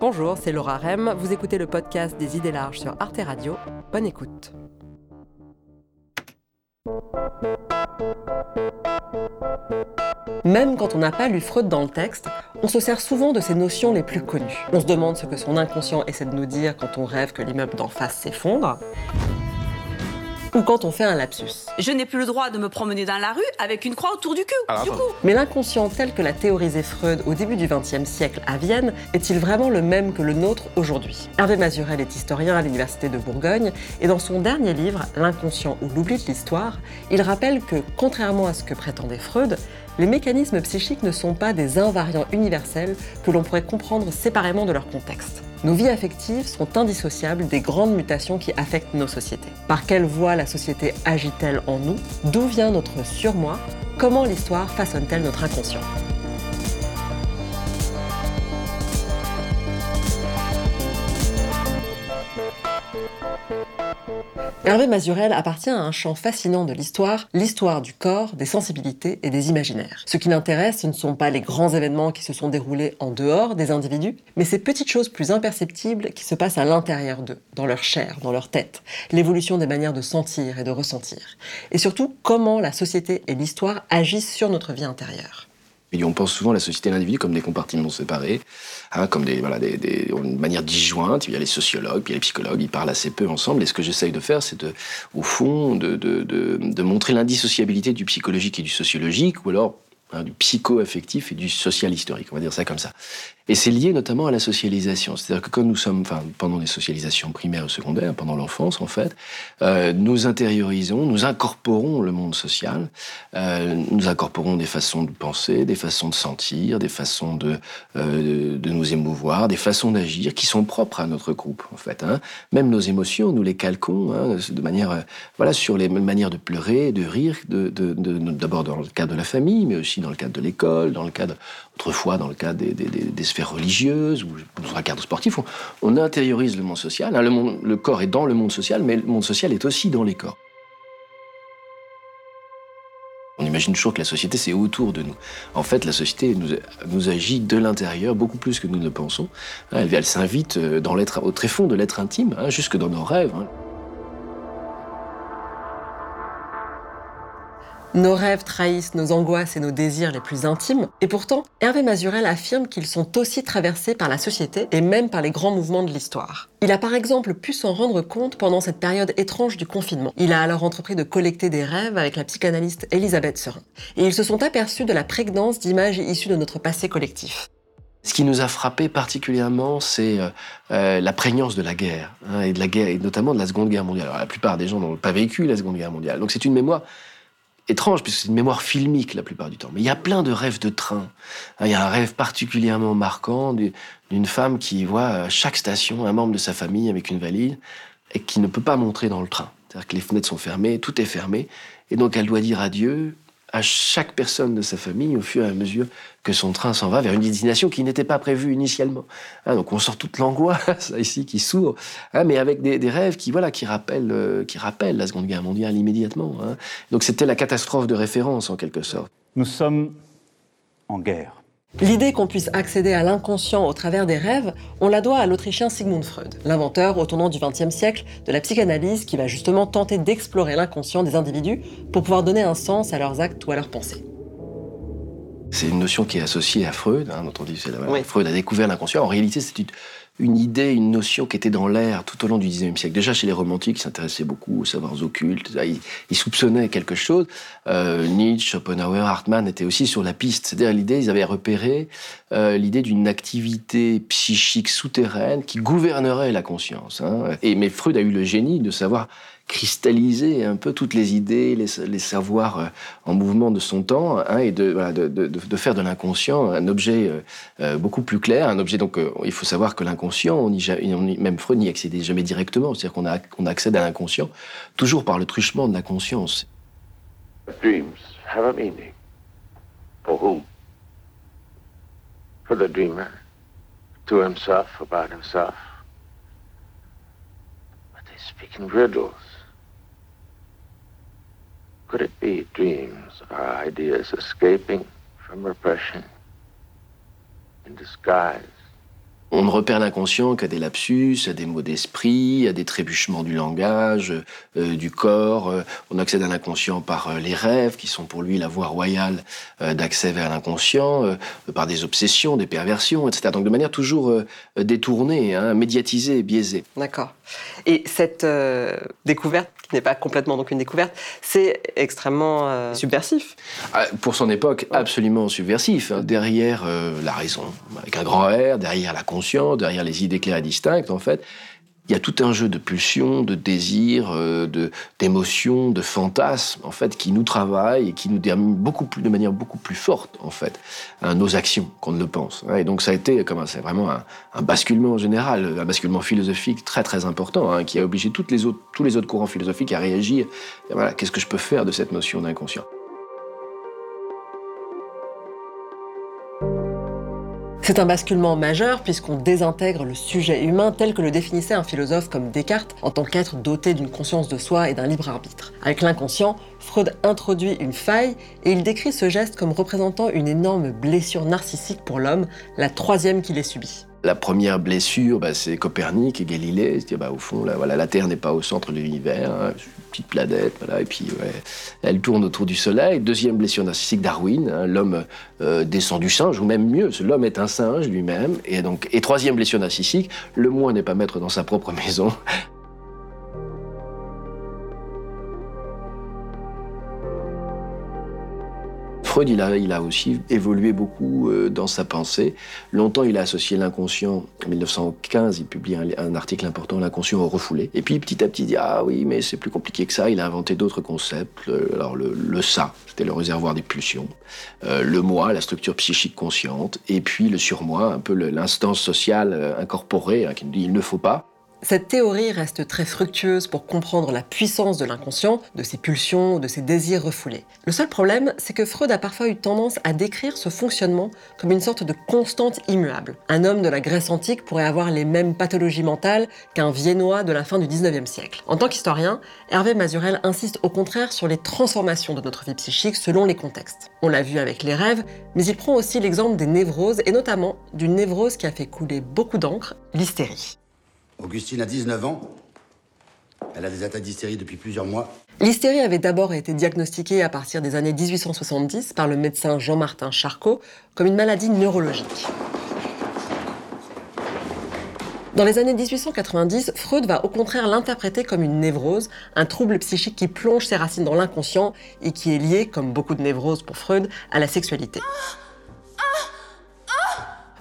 Bonjour, c'est Laura Rem, vous écoutez le podcast des Idées Larges sur Arte Radio. Bonne écoute. Même quand on n'a pas lu Freud dans le texte, on se sert souvent de ses notions les plus connues. On se demande ce que son inconscient essaie de nous dire quand on rêve que l'immeuble d'en face s'effondre, ou quand on fait un lapsus. Je n'ai plus le droit de me promener dans la rue avec une croix autour du cul, Mais l'inconscient tel que l'a théorisé Freud au début du XXe siècle à Vienne est-il vraiment le même que le nôtre aujourd'hui ? Hervé Mazurel est historien à l'Université de Bourgogne et dans son dernier livre, L'inconscient ou l'oubli de l'Histoire, il rappelle que, contrairement à ce que prétendait Freud, les mécanismes psychiques ne sont pas des invariants universels que l'on pourrait comprendre séparément de leur contexte. Nos vies affectives sont indissociables des grandes mutations qui affectent nos sociétés. Par quelle voie la société agit-elle en nous ? D'où vient notre surmoi ? Comment l'histoire façonne-t-elle notre inconscient ? Hervé Mazurel appartient à un champ fascinant de l'histoire du corps, des sensibilités et des imaginaires. Ce qui l'intéresse, ce ne sont pas les grands événements qui se sont déroulés en dehors des individus, mais ces petites choses plus imperceptibles qui se passent à l'intérieur d'eux, dans leur chair, dans leur tête, l'évolution des manières de sentir et de ressentir. Et surtout, comment la société et l'histoire agissent sur notre vie intérieure. Et on pense souvent à la société et l'individu comme des compartiments séparés, comme une manière disjointe. Il y a les sociologues, puis il y a les psychologues, ils parlent assez peu ensemble. Et ce que j'essaye de faire, c'est au fond de montrer l'indissociabilité du psychologique et du sociologique, ou alors du psycho-affectif et du social-historique, on va dire ça comme ça. Et c'est lié notamment à la socialisation. C'est-à-dire que quand nous sommes, pendant les socialisations primaires ou secondaires, pendant l'enfance en fait, nous intériorisons, nous incorporons le monde social, nous incorporons des façons de penser, des façons de sentir, des façons de nous émouvoir, des façons d'agir qui sont propres à notre groupe en fait. Même nos émotions, nous les calquons de manière, sur les manières de pleurer, de rire, d'abord dans le cadre de la famille, mais aussi dans le cadre de l'école, autrefois dans le cadre des sphères religieuses ou dans le cadre sportif, on intériorise le monde social. Le corps est dans le monde social, mais le monde social est aussi dans les corps. On imagine toujours que la société, c'est autour de nous. En fait, la société nous agit de l'intérieur beaucoup plus que nous ne pensons. Elle s'invite dans au tréfonds de l'être intime, jusque dans nos rêves. Nos rêves trahissent nos angoisses et nos désirs les plus intimes. Et pourtant, Hervé Mazurel affirme qu'ils sont aussi traversés par la société et même par les grands mouvements de l'histoire. Il a par exemple pu s'en rendre compte pendant cette période étrange du confinement. Il a alors entrepris de collecter des rêves avec la psychanalyste Elisabeth Serin. Et ils se sont aperçus de la prégnance d'images issues de notre passé collectif. Ce qui nous a frappé particulièrement, c'est la prégnance de la guerre, et notamment de la Seconde Guerre mondiale. Alors, la plupart des gens n'ont pas vécu la Seconde Guerre mondiale, donc c'est une mémoire étrange, puisque c'est une mémoire filmique la plupart du temps. Mais il y a plein de rêves de train. Il y a un rêve particulièrement marquant d'une femme qui voit à chaque station un membre de sa famille avec une valise et qui ne peut pas monter dans le train. C'est-à-dire que les fenêtres sont fermées, tout est fermé. Et donc elle doit dire adieu à chaque personne de sa famille au fur et à mesure que son train s'en va vers une destination qui n'était pas prévue initialement. Donc on sort toute l'angoisse ici qui s'ouvre, mais avec des rêves qui rappellent la Seconde Guerre mondiale immédiatement. Donc c'était la catastrophe de référence en quelque sorte. Nous sommes en guerre. L'idée qu'on puisse accéder à l'inconscient au travers des rêves, on la doit à l'Autrichien Sigmund Freud, l'inventeur au tournant du XXe siècle de la psychanalyse qui va justement tenter d'explorer l'inconscient des individus pour pouvoir donner un sens à leurs actes ou à leurs pensées. C'est une notion qui est associée à Freud, Freud a découvert l'inconscient. En réalité, c'est une idée, une notion qui était dans l'air tout au long du XIXe siècle. Déjà chez les romantiques, ils s'intéressaient beaucoup aux savoirs occultes, ils soupçonnaient quelque chose. Nietzsche, Schopenhauer, Hartmann étaient aussi sur la piste. C'est-à-dire l'idée, ils avaient repéré l'idée d'une activité psychique souterraine qui gouvernerait la conscience. Mais Freud a eu le génie de savoir cristalliser un peu toutes les idées, les savoirs en mouvement de son temps, et de faire de l'inconscient un objet beaucoup plus clair, un objet donc il faut savoir que l'inconscient, même Freud n'y accédait jamais directement, c'est-à-dire qu'on accède à l'inconscient toujours par le truchement de la conscience. Dreams have a meaning. For whom? For the dreamer. To himself, about himself. But they speak in riddles. Could it be dreams are ideas escaping from repression in disguise On ne repère l'inconscient qu'à des lapsus, à des mots d'esprit, à des trébuchements du langage, du corps. On accède à l'inconscient par les rêves, qui sont pour lui la voie royale d'accès vers l'inconscient, par des obsessions, des perversions, etc. Donc de manière toujours détournée, médiatisée et biaisée. D'accord. Et cette découverte, qui n'est pas complètement donc une découverte, c'est extrêmement subversif. Pour son époque, absolument subversif. Derrière la raison, avec un grand R, derrière la conscience, derrière les idées claires et distinctes, en fait, il y a tout un jeu de pulsions, de désirs, d'émotions, de fantasmes, en fait, qui nous travaillent et qui nous déterminent de manière beaucoup plus forte, en fait, nos actions qu'on ne le pense. Et donc, ça a été c'est vraiment un basculement général, un basculement philosophique très, très important, qui a obligé tous les autres courants philosophiques à réagir. Et voilà, qu'est-ce que je peux faire de cette notion d'inconscient ? C'est un basculement majeur puisqu'on désintègre le sujet humain tel que le définissait un philosophe comme Descartes en tant qu'être doté d'une conscience de soi et d'un libre arbitre. Avec l'inconscient, Freud introduit une faille et il décrit ce geste comme représentant une énorme blessure narcissique pour l'homme, la troisième qu'il ait subie. La première blessure, c'est Copernic et Galilée. C'est-à-dire, au fond, la Terre n'est pas au centre de l'univers, une petite planète, et puis elle tourne autour du Soleil. Deuxième blessure narcissique, Darwin, l'homme descend du singe, ou même mieux, l'homme est un singe lui-même. Et troisième blessure narcissique, le moi n'est pas maître dans sa propre maison. Freud, il a aussi évolué beaucoup dans sa pensée. Longtemps, il a associé l'inconscient. En 1915, il publie un article important, l'inconscient au refoulé. Et puis, petit à petit, il dit « Ah oui, mais c'est plus compliqué que ça ». Il a inventé d'autres concepts. Alors, le « ça », c'était le réservoir des pulsions. Le « moi », la structure psychique consciente. Et puis, le « surmoi », un peu l'instance sociale incorporée, qui nous dit « il ne faut pas ». Cette théorie reste très fructueuse pour comprendre la puissance de l'inconscient, de ses pulsions, de ses désirs refoulés. Le seul problème, c'est que Freud a parfois eu tendance à décrire ce fonctionnement comme une sorte de constante immuable. Un homme de la Grèce antique pourrait avoir les mêmes pathologies mentales qu'un Viennois de la fin du 19e siècle. En tant qu'historien, Hervé Mazurel insiste au contraire sur les transformations de notre vie psychique selon les contextes. On l'a vu avec les rêves, mais il prend aussi l'exemple des névroses, et notamment d'une névrose qui a fait couler beaucoup d'encre, l'hystérie. Augustine a 19 ans. Elle a des attaques d'hystérie depuis plusieurs mois. L'hystérie avait d'abord été diagnostiquée à partir des années 1870 par le médecin Jean-Martin Charcot comme une maladie neurologique. Dans les années 1890, Freud va au contraire l'interpréter comme une névrose, un trouble psychique qui plonge ses racines dans l'inconscient et qui est lié, comme beaucoup de névroses pour Freud, à la sexualité.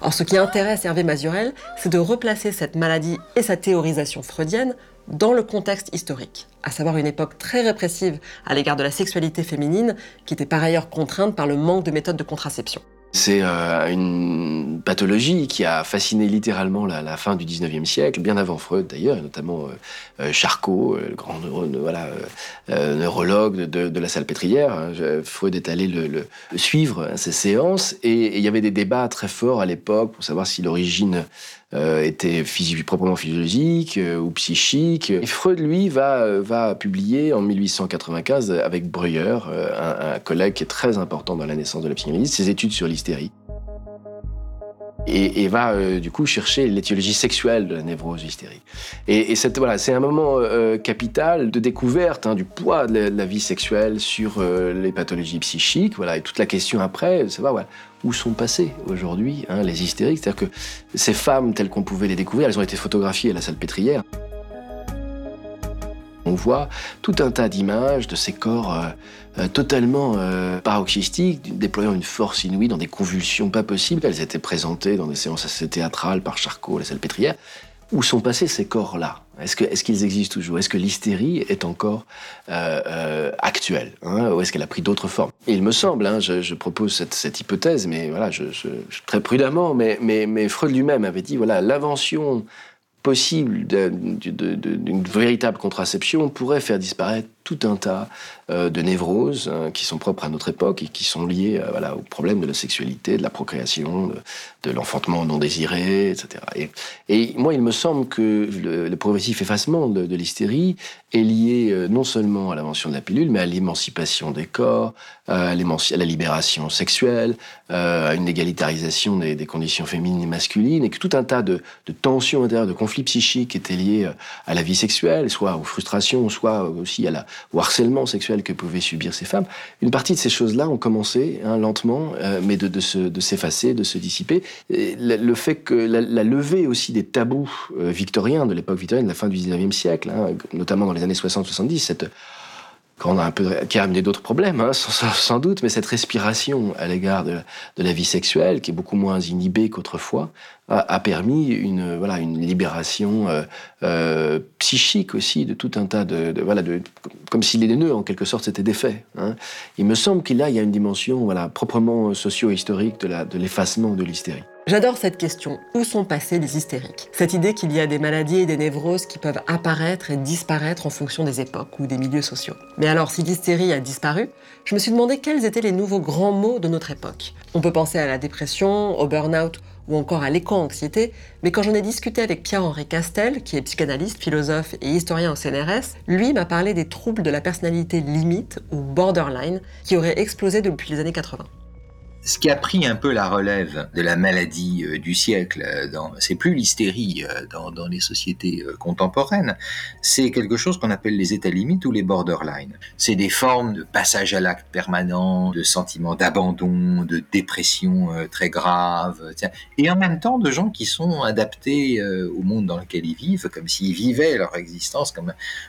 Or, ce qui intéresse Hervé Mazurel, c'est de replacer cette maladie et sa théorisation freudienne dans le contexte historique, à savoir une époque très répressive à l'égard de la sexualité féminine, qui était par ailleurs contrainte par le manque de méthodes de contraception. C'est une pathologie qui a fasciné littéralement la fin du 19e siècle, bien avant Freud d'ailleurs, et notamment Charcot, le grand neurologue de la Salpêtrière. Freud est allé le suivre à ses séances, et il y avait des débats très forts à l'époque pour savoir si l'origine était proprement physiologique ou psychique. Et Freud, lui, va publier en 1895 avec Breuer, un collègue qui est très important dans la naissance de la psychanalyse, ses études sur l'hystérie. Et va du coup chercher l'étiologie sexuelle de la névrose hystérique. Et c'est un moment capital de découverte du poids de la vie sexuelle sur les pathologies psychiques. Et toute la question après, ça va. Où sont passées aujourd'hui les hystériques ? C'est-à-dire que ces femmes telles qu'on pouvait les découvrir, elles ont été photographiées à la Salpêtrière. On voit tout un tas d'images de ces corps totalement paroxystiques, déployant une force inouïe dans des convulsions pas possibles. Elles étaient présentées dans des séances assez théâtrales par Charcot, la Salpêtrière. Où sont passés ces corps-là ? Est-ce qu'ils existent toujours ? Est-ce que l'hystérie est encore actuelle ou est-ce qu'elle a pris d'autres formes ? Et il me semble, je propose cette hypothèse, mais très prudemment, mais Freud lui-même avait dit, l'invention possible d'une véritable contraception pourrait faire disparaître tout un tas de névroses qui sont propres à notre époque et qui sont liées au problème de la sexualité, de la procréation, de l'enfantement non désiré, etc. Et moi, il me semble que le progressif effacement de l'hystérie est lié non seulement à l'invention de la pilule, mais à l'émancipation des corps, à la libération sexuelle, à une égalitarisation des conditions féminines et masculines, et que tout un tas de tensions intérieures, de conflits psychiques étaient liés à la vie sexuelle, soit aux frustrations, soit aussi au harcèlement sexuel que pouvaient subir ces femmes. Une partie de ces choses-là ont commencé lentement, mais de s'effacer, de se dissiper. Et le fait que la levée aussi des tabous victoriens, de l'époque victorienne, de la fin du 19e siècle, notamment dans les années 60-70, qui a amené d'autres problèmes, sans doute, mais cette respiration à l'égard de la vie sexuelle, qui est beaucoup moins inhibée qu'autrefois, a permis une libération psychique aussi de tout un tas de comme si les nœuds en quelque sorte s'étaient défaits. Il me semble qu'il y a une dimension proprement socio-historique de l'effacement de l'hystérie. J'adore cette question. Où sont passés les hystériques ? Cette idée qu'il y a des maladies et des névroses qui peuvent apparaître et disparaître en fonction des époques ou des milieux sociaux. Mais alors, si l'hystérie a disparu, je me suis demandé quels étaient les nouveaux grands mots de notre époque. On peut penser à la dépression, au burn-out ou encore à l'éco-anxiété, mais quand j'en ai discuté avec Pierre-Henri Castel, qui est psychanalyste, philosophe et historien au CNRS, lui m'a parlé des troubles de la personnalité limite ou borderline qui auraient explosé depuis les années 80. Ce qui a pris un peu la relève de la maladie du siècle, c'est plus l'hystérie dans les sociétés contemporaines, c'est quelque chose qu'on appelle les états limites ou les borderline. C'est des formes de passage à l'acte permanent, de sentiments d'abandon, de dépression très grave, et en même temps de gens qui sont adaptés au monde dans lequel ils vivent, comme s'ils vivaient leur existence,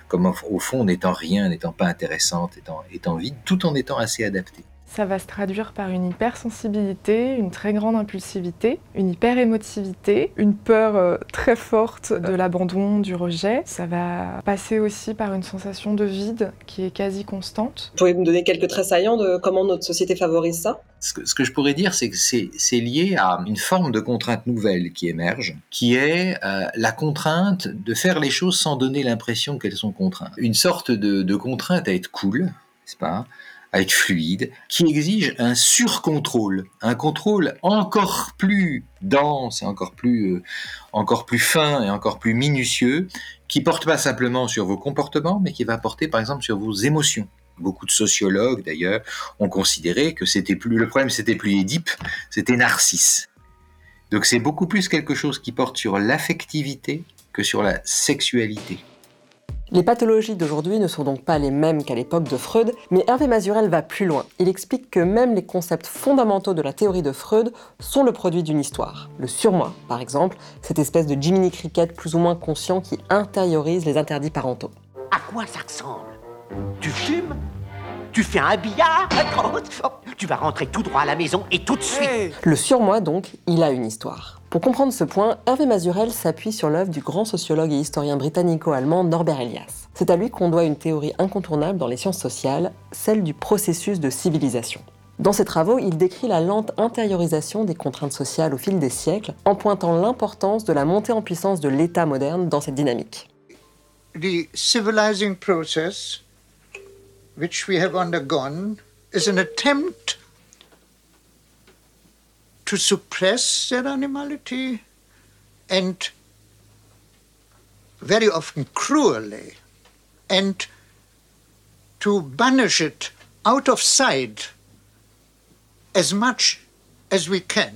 comme au fond n'étant rien, n'étant pas intéressante, étant vide, tout en étant assez adaptés. Ça va se traduire par une hypersensibilité, une très grande impulsivité, une hyperémotivité, une peur très forte de l'abandon, du rejet. Ça va passer aussi par une sensation de vide qui est quasi constante. Vous pouvez me donner quelques traits saillants de comment notre société favorise ça ? Ce que je pourrais dire, c'est que c'est lié à une forme de contrainte nouvelle qui émerge, qui est la contrainte de faire les choses sans donner l'impression qu'elles sont contraintes. Une sorte de contrainte à être cool, n'est-ce pas ? À être fluide, qui exige un surcontrôle, un contrôle encore plus dense, encore plus fin et encore plus minutieux, qui porte pas simplement sur vos comportements, mais qui va porter par exemple sur vos émotions. Beaucoup de sociologues d'ailleurs ont considéré que le problème c'était plus Édipe, c'était Narcisse. Donc c'est beaucoup plus quelque chose qui porte sur l'affectivité que sur la sexualité. Les pathologies d'aujourd'hui ne sont donc pas les mêmes qu'à l'époque de Freud, mais Hervé Mazurel va plus loin. Il explique que même les concepts fondamentaux de la théorie de Freud sont le produit d'une histoire. Le surmoi, par exemple, cette espèce de Jiminy Cricket plus ou moins conscient qui intériorise les interdits parentaux. À quoi ça ressemble ? Tu fumes ? Tu fais un billard ? Tu vas rentrer tout droit à la maison et tout de suite ! Le surmoi, donc, il a une histoire. Pour comprendre ce point, Hervé Mazurel s'appuie sur l'œuvre du grand sociologue et historien britannico-allemand Norbert Elias. C'est à lui qu'on doit une théorie incontournable dans les sciences sociales, celle du processus de civilisation. Dans ses travaux, il décrit la lente intériorisation des contraintes sociales au fil des siècles, en pointant l'importance de la montée en puissance de l'État moderne dans cette dynamique. The civilizing process which we have undergone is an attempt to suppress their animality and very often cruelly, and to banish it out of sight as much as we can.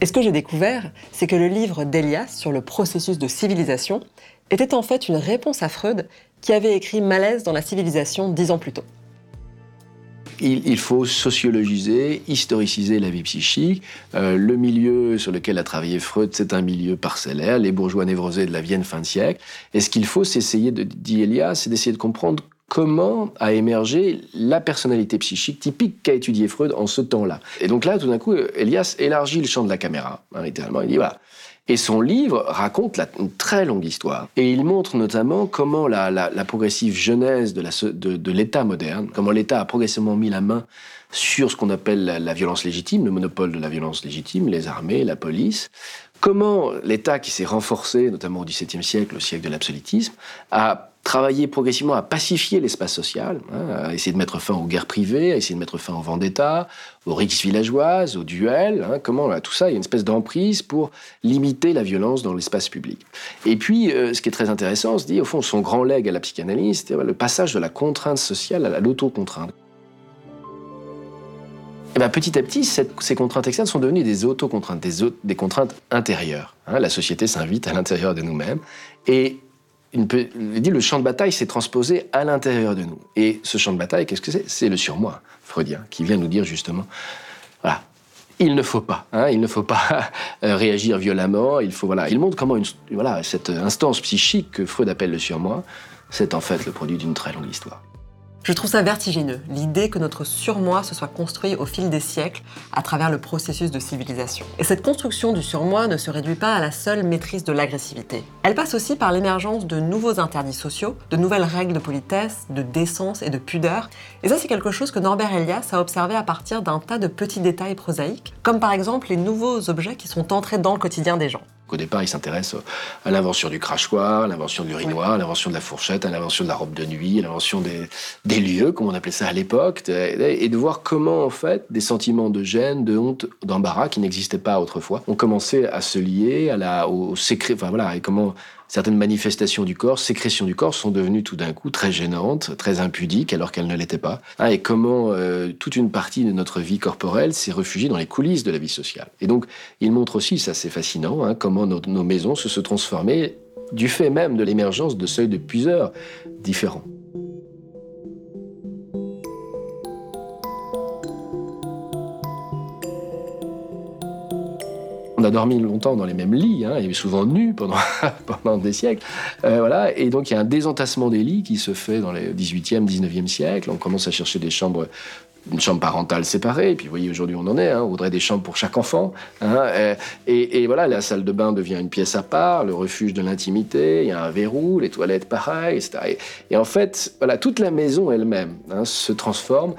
Et ce que j'ai découvert, c'est que le livre d'Elias sur le processus de civilisation était en fait une réponse à Freud qui avait écrit Malaise dans la civilisation 10 ans plus tôt. Il faut sociologiser, historiciser la vie psychique. Le milieu sur lequel a travaillé Freud, c'est un milieu parcellaire, les bourgeois névrosés de la Vienne fin de siècle. Et ce qu'il faut, c'est essayer, dit Elias, c'est d'essayer de comprendre comment a émergé la personnalité psychique typique qu'a étudié Freud en ce temps-là. Et donc là, tout d'un coup, Elias élargit le champ de la caméra, littéralement, il dit voilà. Et son livre raconte une très longue histoire. Et il montre notamment comment la progressive genèse de l'État moderne, comment l'État a progressivement mis la main sur ce qu'on appelle la violence légitime, le monopole de la violence légitime, les armées, la police. Comment l'État qui s'est renforcé, notamment au XVIIe siècle, au siècle de l'absolutisme, a travailler progressivement à pacifier l'espace social, hein, à essayer de mettre fin aux guerres privées, à essayer de mettre fin aux vendettas, aux rixes villageoises, aux duels, hein, comment, là, tout ça, il y a une espèce d'emprise pour limiter la violence dans l'espace public. Et puis, ce qui est très intéressant, on se dit, au fond, son grand legs à la psychanalyse, c'était le passage de la contrainte sociale à l'autocontrainte. Et bien, petit à petit, ces contraintes externes sont devenues des autocontraintes, des contraintes intérieures. Hein, la société s'invite à l'intérieur de nous-mêmes. Et le champ de bataille s'est transposé à l'intérieur de nous. Et ce champ de bataille, qu'est-ce que c'est ? C'est le surmoi freudien, qui vient nous dire justement, voilà, il ne faut pas, hein, il ne faut pas réagir violemment, il faut, voilà. Il montre comment cette instance psychique que Freud appelle le surmoi, c'est en fait le produit d'une très longue histoire. Je trouve ça vertigineux, l'idée que notre surmoi se soit construit au fil des siècles à travers le processus de civilisation. Et cette construction du surmoi ne se réduit pas à la seule maîtrise de l'agressivité. Elle passe aussi par l'émergence de nouveaux interdits sociaux, de nouvelles règles de politesse, de décence et de pudeur. Et ça, c'est quelque chose que Norbert Elias a observé à partir d'un tas de petits détails prosaïques, comme par exemple les nouveaux objets qui sont entrés dans le quotidien des gens. Au départ, il s'intéresse à l'invention du crachoir, à l'invention de l'urinoir, à l'invention de la fourchette, à l'invention de la robe de nuit, à l'invention des lieux, comme on appelait ça à l'époque, et de voir comment, en fait, des sentiments de gêne, de honte, d'embarras qui n'existaient pas autrefois ont commencé à se lier au secret, enfin voilà, et comment certaines manifestations du corps, sécrétions du corps, sont devenues tout d'un coup très gênantes, très impudiques, alors qu'elles ne l'étaient pas. Hein, et comment toute une partie de notre vie corporelle s'est réfugiée dans les coulisses de la vie sociale. Et donc, il montre aussi, ça c'est fascinant, hein, comment nos maisons se transformaient du fait même de l'émergence de seuils de plusieurs différents. On a dormi longtemps dans les mêmes lits, hein, et souvent nus pendant des siècles. Voilà. Et donc, il y a un désentassement des lits qui se fait dans les 18e, 19e siècle. On commence à chercher des chambres, une chambre parentale séparée. Et puis, vous voyez, aujourd'hui, on en est. Hein, on voudrait des chambres pour chaque enfant. Hein, et voilà, la salle de bain devient une pièce à part, le refuge de l'intimité. Il y a un verrou, les toilettes, pareil, etc. Et en fait, voilà, toute la maison elle-même se transforme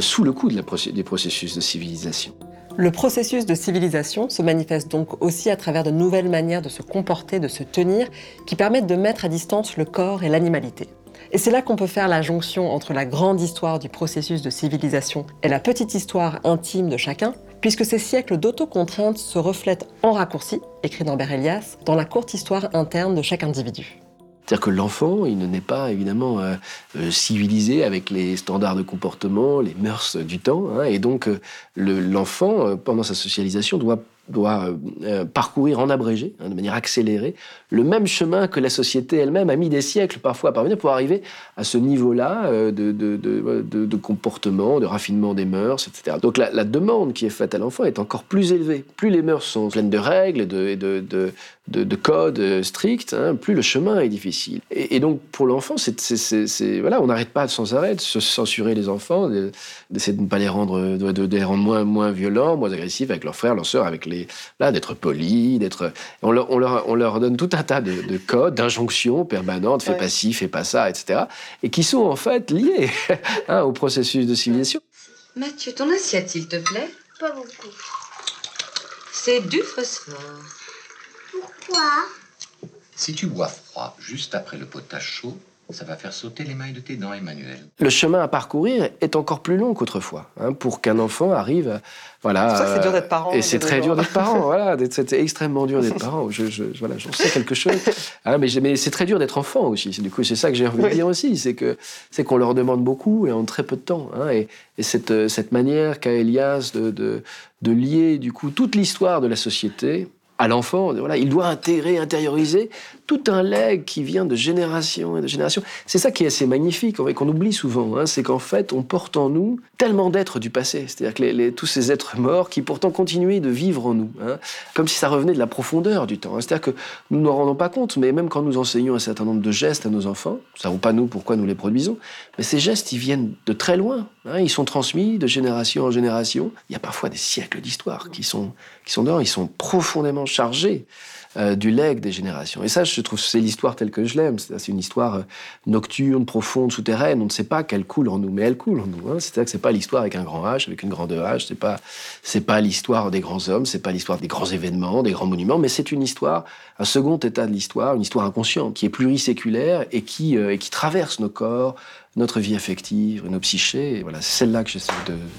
sous le coup des processus de civilisation. Le processus de civilisation se manifeste donc aussi à travers de nouvelles manières de se comporter, de se tenir, qui permettent de mettre à distance le corps et l'animalité. Et c'est là qu'on peut faire la jonction entre la grande histoire du processus de civilisation et la petite histoire intime de chacun, puisque ces siècles d'autocontrainte se reflètent en raccourci, écrit Norbert Elias, dans la courte histoire interne de chaque individu. C'est-à-dire que l'enfant, il ne naît pas, évidemment, civilisé avec les standards de comportement, les mœurs du temps. Hein, et donc, l'enfant, pendant sa socialisation, doit parcourir en abrégé, hein, de manière accélérée, le même chemin que la société elle-même a mis des siècles parfois à parvenir pour arriver à ce niveau-là de comportement, de raffinement des mœurs, etc. Donc, la demande qui est faite à l'enfant est encore plus élevée. Plus les mœurs sont pleines de règles, de codes stricts, hein, plus le chemin est difficile. Et donc, pour l'enfant, voilà, on n'arrête pas sans arrêt de se censurer les enfants, d'essayer de ne pas les rendre, de les rendre moins violents, moins agressifs avec leurs frères, leurs sœurs, d'être polis, d'être... On leur donne tout un tas de codes, d'injonctions permanentes, fais pas ci, fais pas ça, etc. Et qui sont en fait liés au processus de civilisation. Mathieu, ton assiette, s'il te plaît. Pas beaucoup. C'est du phosphore. Pourquoi ? Si tu bois froid juste après le potage chaud, ça va faire sauter les mailles de tes dents, Emmanuel. Le chemin à parcourir est encore plus long qu'autrefois, hein, pour qu'un enfant arrive à... Voilà, c'est pour ça que c'est dur d'être parent. Et c'est très dur d'être parent, voilà. C'est extrêmement dur d'être parent. J'en sais quelque chose. Hein, mais c'est très dur d'être enfant aussi. Du coup, c'est ça que j'ai envie de dire aussi. C'est qu'on leur demande beaucoup et en très peu de temps. Hein, et cette manière qu'a Elias de lier, du coup, toute l'histoire de la société à l'enfant, voilà, il doit intérioriser tout un legs qui vient de génération et de génération. C'est ça qui est assez magnifique, et qu'on oublie souvent, hein, c'est qu'en fait, on porte en nous tellement d'êtres du passé, c'est-à-dire que tous ces êtres morts qui pourtant continuaient de vivre en nous, hein, comme si ça revenait de la profondeur du temps. Hein, c'est-à-dire que nous ne nous rendons pas compte, mais même quand nous enseignons un certain nombre de gestes à nos enfants, nous ne savons pas nous pourquoi nous les produisons, mais ces gestes, ils viennent de très loin, hein, ils sont transmis de génération en génération. Il y a parfois des siècles d'histoire qui sont qui sont dehors, ils sont profondément chargés du legs des générations. Et ça, je trouve, c'est l'histoire telle que je l'aime. C'est une histoire nocturne, profonde, souterraine. On ne sait pas qu'elle coule en nous, mais elle coule en nous. Hein. C'est-à-dire que c'est pas l'histoire avec un grand H, avec une grande H. C'est pas l'histoire des grands hommes, c'est pas l'histoire des grands événements, des grands monuments, mais c'est une histoire, un second état de l'histoire, une histoire inconsciente qui est pluriséculaire et qui traverse nos corps, notre vie affective, nos psychés. Et voilà, c'est celle-là que j'essaie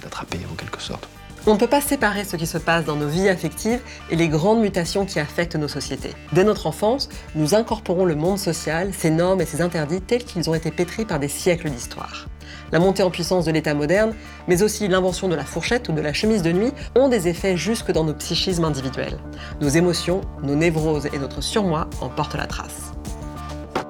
d'attraper en quelque sorte. On ne peut pas séparer ce qui se passe dans nos vies affectives et les grandes mutations qui affectent nos sociétés. Dès notre enfance, nous incorporons le monde social, ses normes et ses interdits tels qu'ils ont été pétris par des siècles d'histoire. La montée en puissance de l'État moderne, mais aussi l'invention de la fourchette ou de la chemise de nuit, ont des effets jusque dans nos psychismes individuels. Nos émotions, nos névroses et notre surmoi en portent la trace.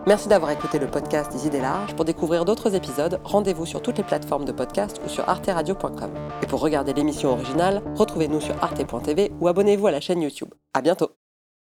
Merci d'avoir écouté le podcast des Idées Larges. Pour découvrir d'autres épisodes, rendez-vous sur toutes les plateformes de podcast ou sur arteradio.com. Et pour regarder l'émission originale, retrouvez-nous sur arte.tv ou abonnez-vous à la chaîne YouTube. À bientôt.